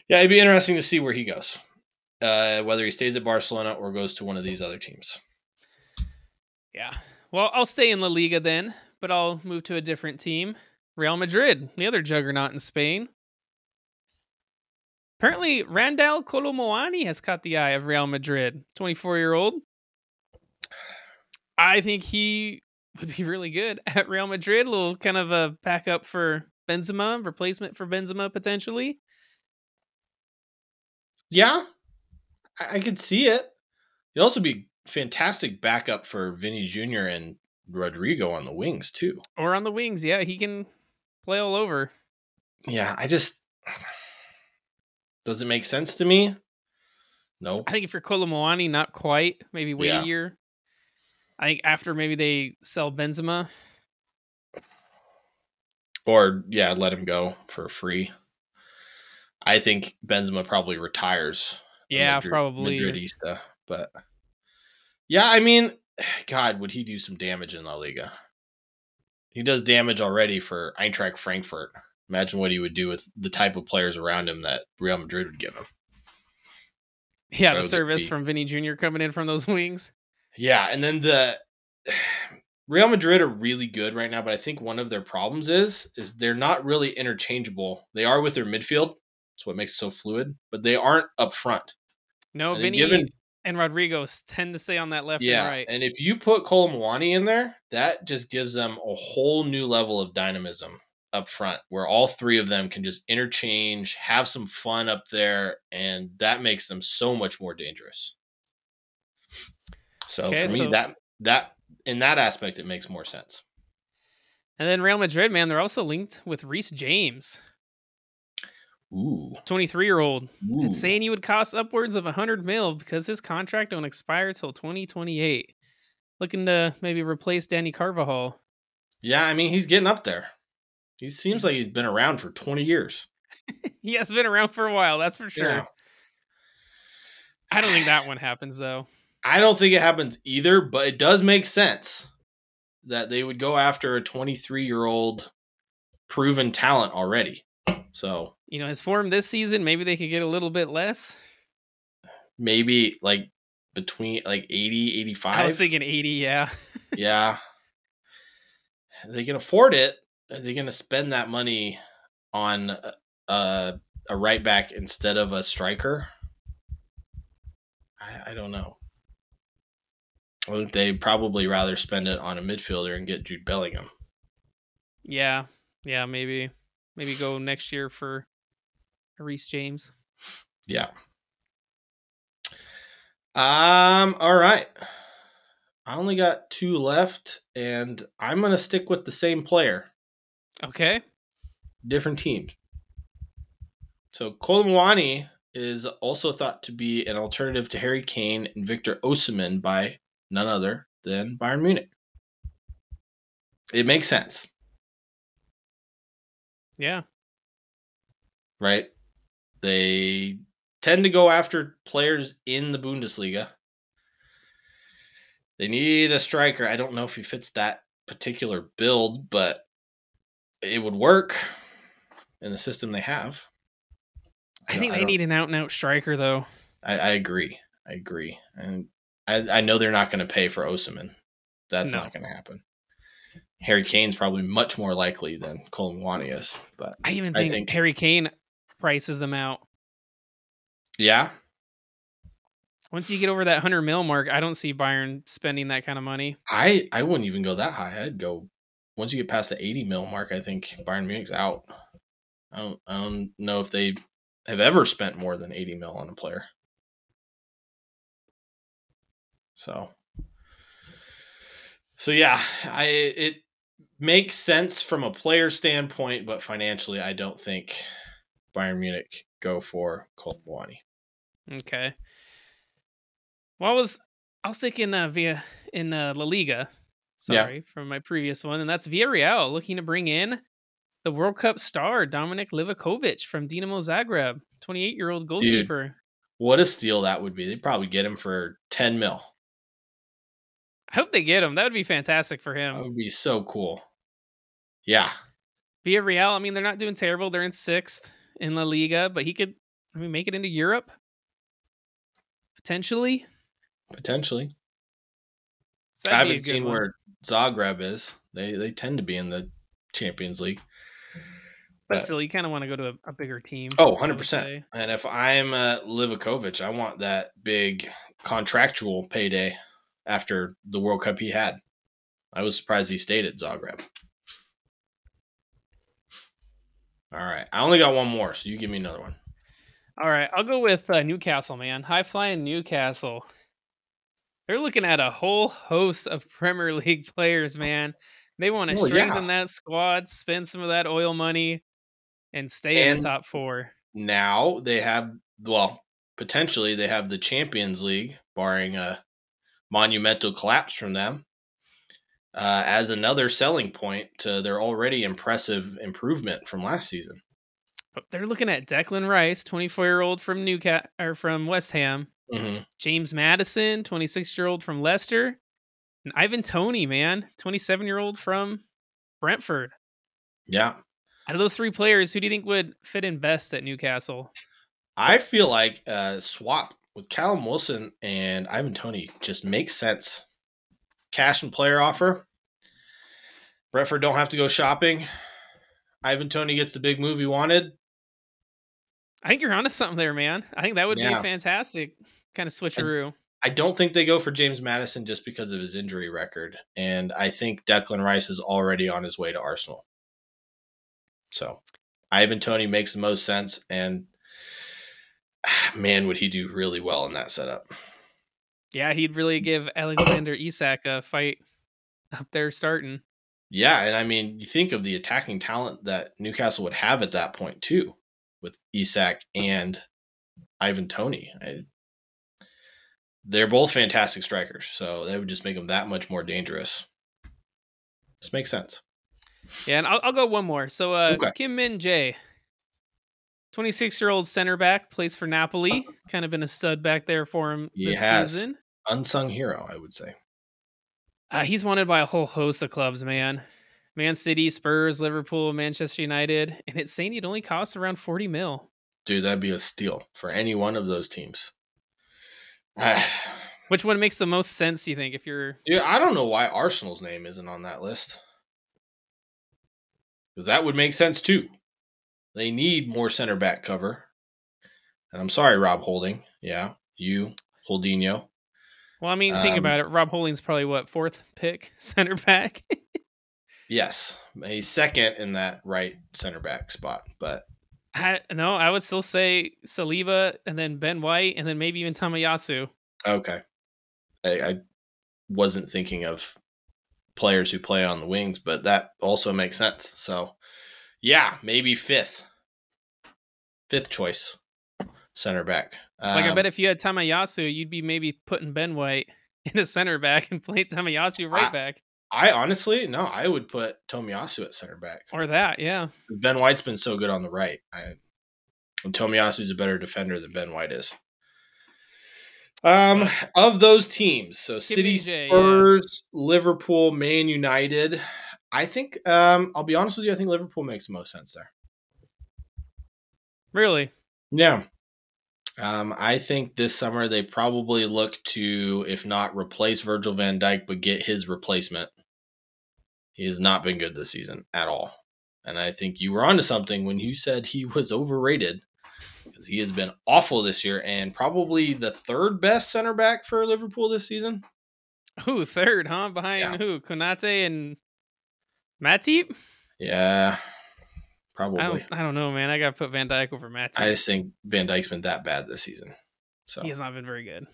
yeah, it'd be interesting to see where he goes. Uh, whether he stays at Barcelona or goes to one of these other teams. Yeah. Well, I'll stay in La Liga then, but I'll move to a different team. Real Madrid, the other juggernaut in Spain. Apparently, Randall Kolo Muani has caught the eye of Real Madrid, twenty-four-year-old. I think he would be really good at Real Madrid, a little kind of a backup for Benzema, replacement for Benzema, potentially. Yeah, I, I could see it. He'd also be fantastic backup for Vinny Junior and Rodrigo on the wings, too. Or on the wings, yeah. He can play all over. Yeah, I just... Does it make sense to me? No. I think if you're Kolo Muani, not quite. Maybe wait yeah. a year. I think after maybe they sell Benzema. Or, yeah, let him go for free. I think Benzema probably retires. Yeah, Madrid, probably. Madridista. But, yeah, I mean, God, would he do some damage in La Liga? He does damage already for Eintracht Frankfurt. Imagine what he would do with the type of players around him that Real Madrid would give him. Yeah, the service from Vinny Junior coming in from those wings. Yeah, and then the Real Madrid are really good right now, but I think one of their problems is is they're not really interchangeable. They are with their midfield. That's what makes it so fluid, but they aren't up front. No, and Vinny given, and Rodrigo tend to stay on that left yeah, and right. And if you put Kolo Muani in there, that just gives them a whole new level of dynamism up front, where all three of them can just interchange, have some fun up there, and that makes them so much more dangerous. So okay, for me, so that that in that aspect, it makes more sense. And then Real Madrid, man, they're also linked with Reece James. Ooh, twenty-three-year-old. It's saying he would cost upwards of one hundred mil because his contract don't expire till twenty twenty-eight. Looking to maybe replace Danny Carvajal. Yeah, I mean, he's getting up there. He seems like he's been around for twenty years. He has been around for a while, that's for sure. Yeah. I don't think that one happens, though. I don't think it happens either, but it does make sense that they would go after a twenty-three-year-old proven talent already. So, you know, his form this season, maybe they could get a little bit less. Maybe like between like eighty, eighty-five. I was thinking eighty, yeah. Yeah. They can afford it. Are they going to spend that money on a, a right back instead of a striker? I, I don't know. I think they'd probably rather spend it on a midfielder and get Jude Bellingham. Yeah. Yeah, maybe. Maybe go next year for Reece James. Yeah. Um, all right. I only got two left, and I'm going to stick with the same player. Okay. Different team. So Kolo Muani is also thought to be an alternative to Harry Kane and Victor Osimhen by none other than Bayern Munich. It makes sense. Yeah. Right? They tend to go after players in the Bundesliga. They need a striker. I don't know if he fits that particular build, but it would work in the system they have. I, I think I they need an out-and-out striker, though. I, I agree. I agree. And I, I know they're not going to pay for Osimhen. That's no. not going to happen. Harry Kane's probably much more likely than Kolo Muani is. But I even think, I think Harry Kane prices them out. Yeah. Once you get over that hundred mil mark, I don't see Bayern spending that kind of money. I, I wouldn't even go that high. I'd go once you get past the eighty mil mark. I think Bayern Munich's out. I don't I don't know if they have ever spent more than eighty mil on a player. So, so yeah, I it makes sense from a player standpoint, but financially, I don't think Bayern Munich go for Kolo Muani. Okay. Well, I was I was thinking uh, via in uh, La Liga, sorry yeah. from my previous one, and that's Villarreal looking to bring in the World Cup star Dominic Livakovic from Dinamo Zagreb, twenty-eight-year-old goalkeeper. Dude, what a steal that would be! They'd probably get him for ten mil. I hope they get him. That would be fantastic for him. That would be so cool. Yeah, Villarreal. I mean, they're not doing terrible. They're in sixth in La Liga, but he could I mean make it into Europe potentially. Potentially. So I haven't seen one. Where Zagreb is. They they tend to be in the Champions League. But, but still, you kind of want to go to a, a bigger team. Oh, one hundred percent. And if I'm uh, Livakovic, I want that big contractual payday after the World Cup he had. I was surprised he stayed at Zagreb. All right. I only got one more, so you give me another one. All right. I'll go with uh, Newcastle, man. High-flying Newcastle. They're looking at a whole host of Premier League players, man. They want to oh, strengthen yeah. that squad, spend some of that oil money, and stay and in the top four. Now they have, well, potentially they have the Champions League, barring a monumental collapse from them, uh, as another selling point to their already impressive improvement from last season. But they're looking at Declan Rice, twenty-four-year-old from Newcastle or from West Ham. Mm-hmm. James Maddison, twenty-six-year-old from Leicester, and Ivan Toney, man, twenty-seven-year-old from Brentford. Yeah. Out of those three players, who do you think would fit in best at Newcastle? I feel like a swap with Callum Wilson and Ivan Toney just makes sense. Cash and player offer. Brentford don't have to go shopping. Ivan Toney gets the big move he wanted. I think you're onto something there, man. I think that would yeah. be a fantastic kind of switcheroo. I, I don't think they go for James Maddison just because of his injury record. And I think Declan Rice is already on his way to Arsenal. So Ivan Toney makes the most sense. And man, would he do really well in that setup. Yeah, he'd really give Alexander Isak a fight up there starting. Yeah, and I mean, you think of the attacking talent that Newcastle would have at that point, too. With Isak and Ivan Toney. I, they're both fantastic strikers, so that would just make them that much more dangerous. This makes sense. Yeah, and I'll, I'll go one more. So uh, okay. Kim Min-jae, twenty-six-year-old center back, plays for Napoli. Kind of been a stud back there for him he this has. season. Unsung hero, I would say. Uh, he's wanted by a whole host of clubs, man. Man City, Spurs, Liverpool, Manchester United, and it's saying it only costs around forty mil. Dude, that'd be a steal for any one of those teams. Which one makes the most sense, you think, if you're... Yeah, I don't know why Arsenal's name isn't on that list. Because that would make sense, too. They need more center back cover. And I'm sorry, Rob Holding. Yeah, you, Holdinho. Well, I mean, think um, about it. Rob Holding's probably, what, fourth pick center back? Yes, he's second in that right center back spot, but I, no, I would still say Saliba and then Ben White and then maybe even Tamayasu. Okay. I, I wasn't thinking of players who play on the wings, but that also makes sense. So, yeah, maybe fifth. Fifth choice center back. Um, like, I bet if you had Tamayasu, you'd be maybe putting Ben White in the center back and play Tamayasu right I, back. I honestly, no, I would put Tomiyasu at center back. Or that, yeah. Ben White's been so good on the right. I, and Tomiyasu's a better defender than Ben White is. Um, of those teams, so City, Spurs, yeah. Liverpool, Man United. I think, um, I'll be honest with you, I think Liverpool makes the most sense there. Really? Yeah. Um, I think this summer they probably look to, if not replace Virgil van Dijk, but get his replacement. He has not been good this season at all. And I think you were onto something when you said he was overrated, because he has been awful this year and probably the third best center back for Liverpool this season. Who third, huh? Behind yeah. who? Konate and Matip? Yeah, probably. I don't, I don't know, man. I got to put Van Dijk over Matip. I just think Van Dijk's been that bad this season. So he has not been very good.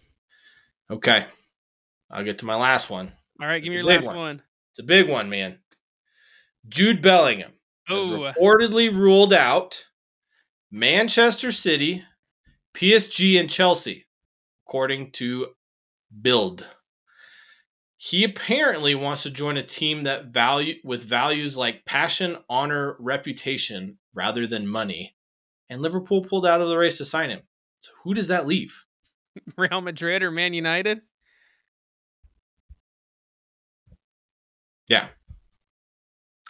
Okay. I'll get to my last one. All right, give it's me your last one. one. It's a big one, man. Jude Bellingham oh. has reportedly ruled out Manchester City, P S G, and Chelsea, according to Bild. He apparently wants to join a team that value with values like passion, honor, reputation, rather than money. And Liverpool pulled out of the race to sign him. So who does that leave? Real Madrid or Man United? Yeah.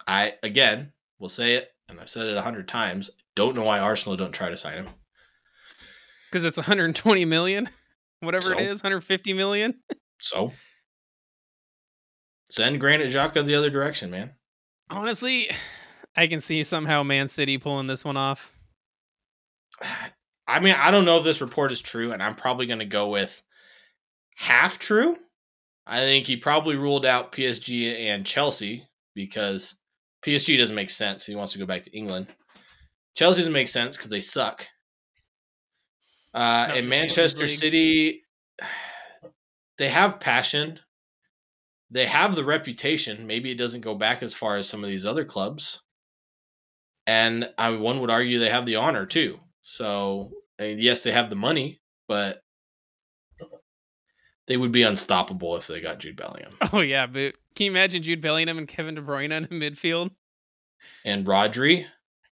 I, again, will say it, and I've said it a hundred times. Don't know why Arsenal don't try to sign him. Because it's one hundred twenty million, whatever so, it is, one hundred fifty million. So send Granit Xhaka the other direction, man. Honestly, I can see somehow Man City pulling this one off. I mean, I don't know if this report is true, and I'm probably going to go with half true. I think he probably ruled out P S G and Chelsea because P S G doesn't make sense. He wants to go back to England. Chelsea doesn't make sense because they suck. Uh, and Manchester City, they have passion. They have the reputation. Maybe it doesn't go back as far as some of these other clubs. And I, one would argue they have the honor too. So, I mean, yes, they have the money, but they would be unstoppable if they got Jude Bellingham. Oh, yeah. But can you imagine Jude Bellingham and Kevin De Bruyne in midfield? And Rodri.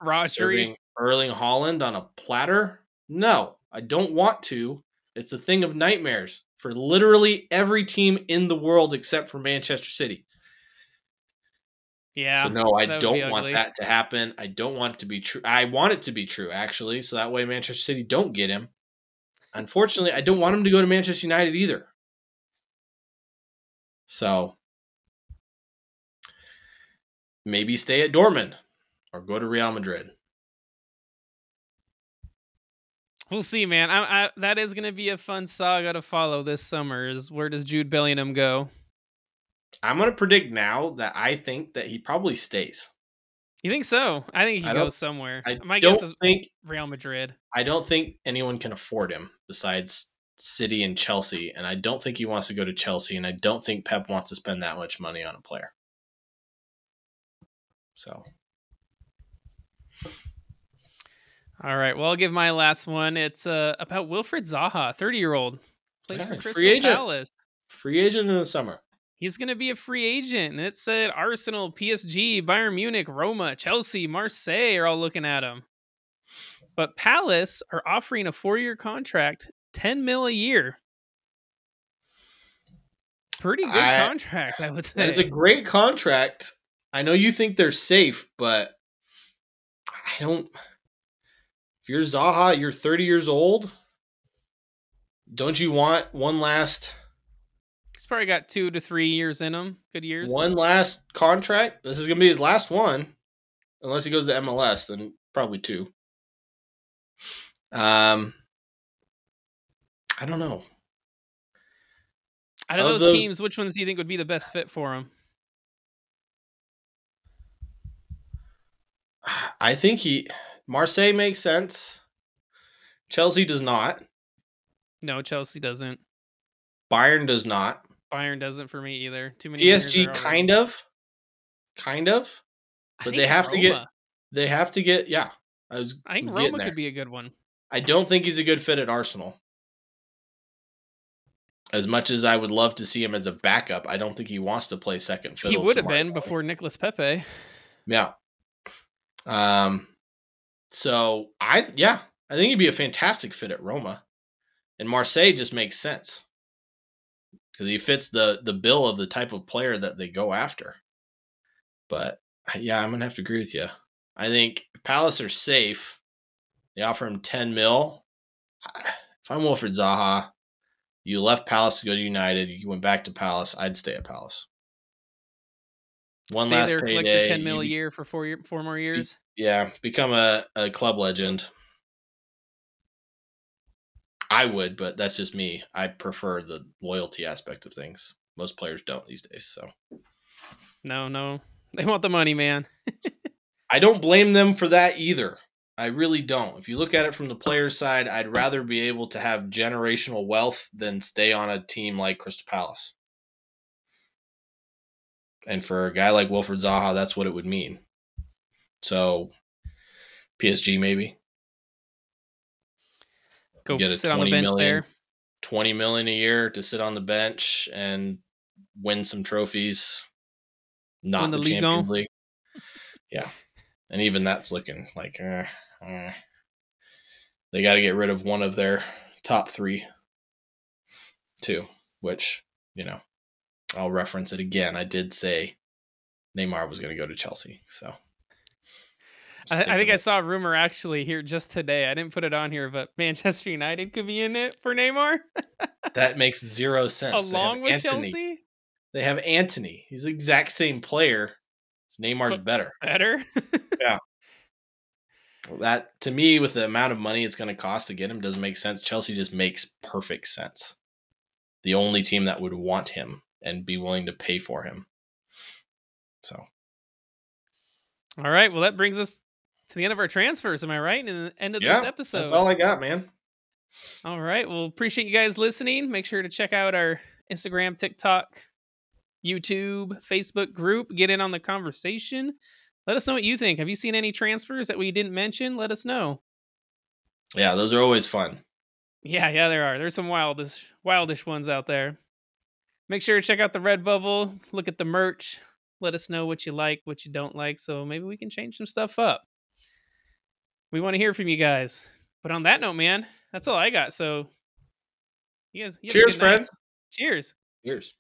Rodri. Erling Haaland on a platter? No, I don't want to. It's a thing of nightmares for literally every team in the world except for Manchester City. Yeah. So no, I don't want that to happen. I don't want it to be true. I want it to be true, actually, so that way Manchester City don't get him. Unfortunately, I don't want him to go to Manchester United either. So maybe stay at Dortmund. Or go to Real Madrid. We'll see, man. I, I, that is going to be a fun saga to follow this summer. Is where does Jude Bellingham go? I'm going to predict now that I think that he probably stays. You think so? I think he I goes somewhere. I My don't guess is think Real Madrid. I don't think anyone can afford him besides City and Chelsea, and I don't think he wants to go to Chelsea, and I don't think Pep wants to spend that much money on a player. So. All right, well, I'll give my last one. It's uh, about Wilfried Zaha, thirty-year-old. Plays yeah, for Crystal free agent. Palace. Free agent in the summer. He's going to be a free agent. And it said Arsenal, P S G, Bayern Munich, Roma, Chelsea, Marseille are all looking at him. But Palace are offering a four-year contract, ten mil a year. Pretty good I, contract, I would say. It's a great contract. I know you think they're safe, but I don't... You're Zaha, you're thirty years old. Don't you want one last? He's probably got two to three years in him. Good years. One last contract. This is going to be his last one. Unless he goes to M L S, then probably two. Um, I don't know. Out of, of those, those teams, which ones do you think would be the best fit for him? I think he... Marseille makes sense. Chelsea does not. No, Chelsea doesn't. Bayern does not. Bayern doesn't for me either. Too many. P S G kind of, kind of, but they have Roma. to get. They have to get. Yeah, I was. I think Roma there. could be a good one. I don't think he's a good fit at Arsenal. As much as I would love to see him as a backup, I don't think he wants to play second fiddle. He would have been morning. before Nicolas Pepe. Yeah. Um. So I yeah I think he'd be a fantastic fit at Roma, and Marseille just makes sense. Because he fits the, the bill of the type of player that they go after. But, yeah, I'm going to have to agree with you. I think if Palace are safe, they offer him ten mil. If I'm Wilfried Zaha, you left Palace to go to United, you went back to Palace, I'd stay at Palace. One Say last payday. Say they're ten mil a year for four, year, four more years? Yeah, become a, a club legend. I would, but that's just me. I prefer the loyalty aspect of things. Most players don't these days. So, no, no, they want the money, man. I don't blame them for that either. I really don't. If you look at it from the player's side, I'd rather be able to have generational wealth than stay on a team like Crystal Palace. And for a guy like Wilfried Zaha, that's what it would mean. So, P S G maybe. Go get a sit on the bench million, there. twenty million a year to sit on the bench and win some trophies. Not win the, the league Champions don't. League. Yeah. And even that's looking like, uh, uh, they got to get rid of one of their top three, too, which, you know, I'll reference it again. I did say Neymar was going to go to Chelsea, so. I, I think I saw a rumor actually here just today. I didn't put it on here, but Manchester United could be in it for Neymar. That makes zero sense. Along with Anthony. Chelsea? They have Antony. He's the exact same player. Neymar's but better. Better? Yeah. Well, that, to me, with the amount of money it's going to cost to get him, doesn't make sense. Chelsea just makes perfect sense. The only team that would want him and be willing to pay for him. So. All right. Well, that brings us to the end of our transfers, am I right? And the end of yeah, this episode. That's all I got, man. All right. Well, appreciate you guys listening. Make sure to check out our Instagram, TikTok, YouTube, Facebook group. Get in on the conversation. Let us know what you think. Have you seen any transfers that we didn't mention? Let us know. Yeah, those are always fun. Yeah, yeah, there are. There's some wildish, wildish ones out there. Make sure to check out the Redbubble. Look at the merch. Let us know what you like, what you don't like, so maybe we can change some stuff up. We want to hear from you guys. But on that note, man, that's all I got. So, you guys, you cheers, friends. Cheers. Cheers.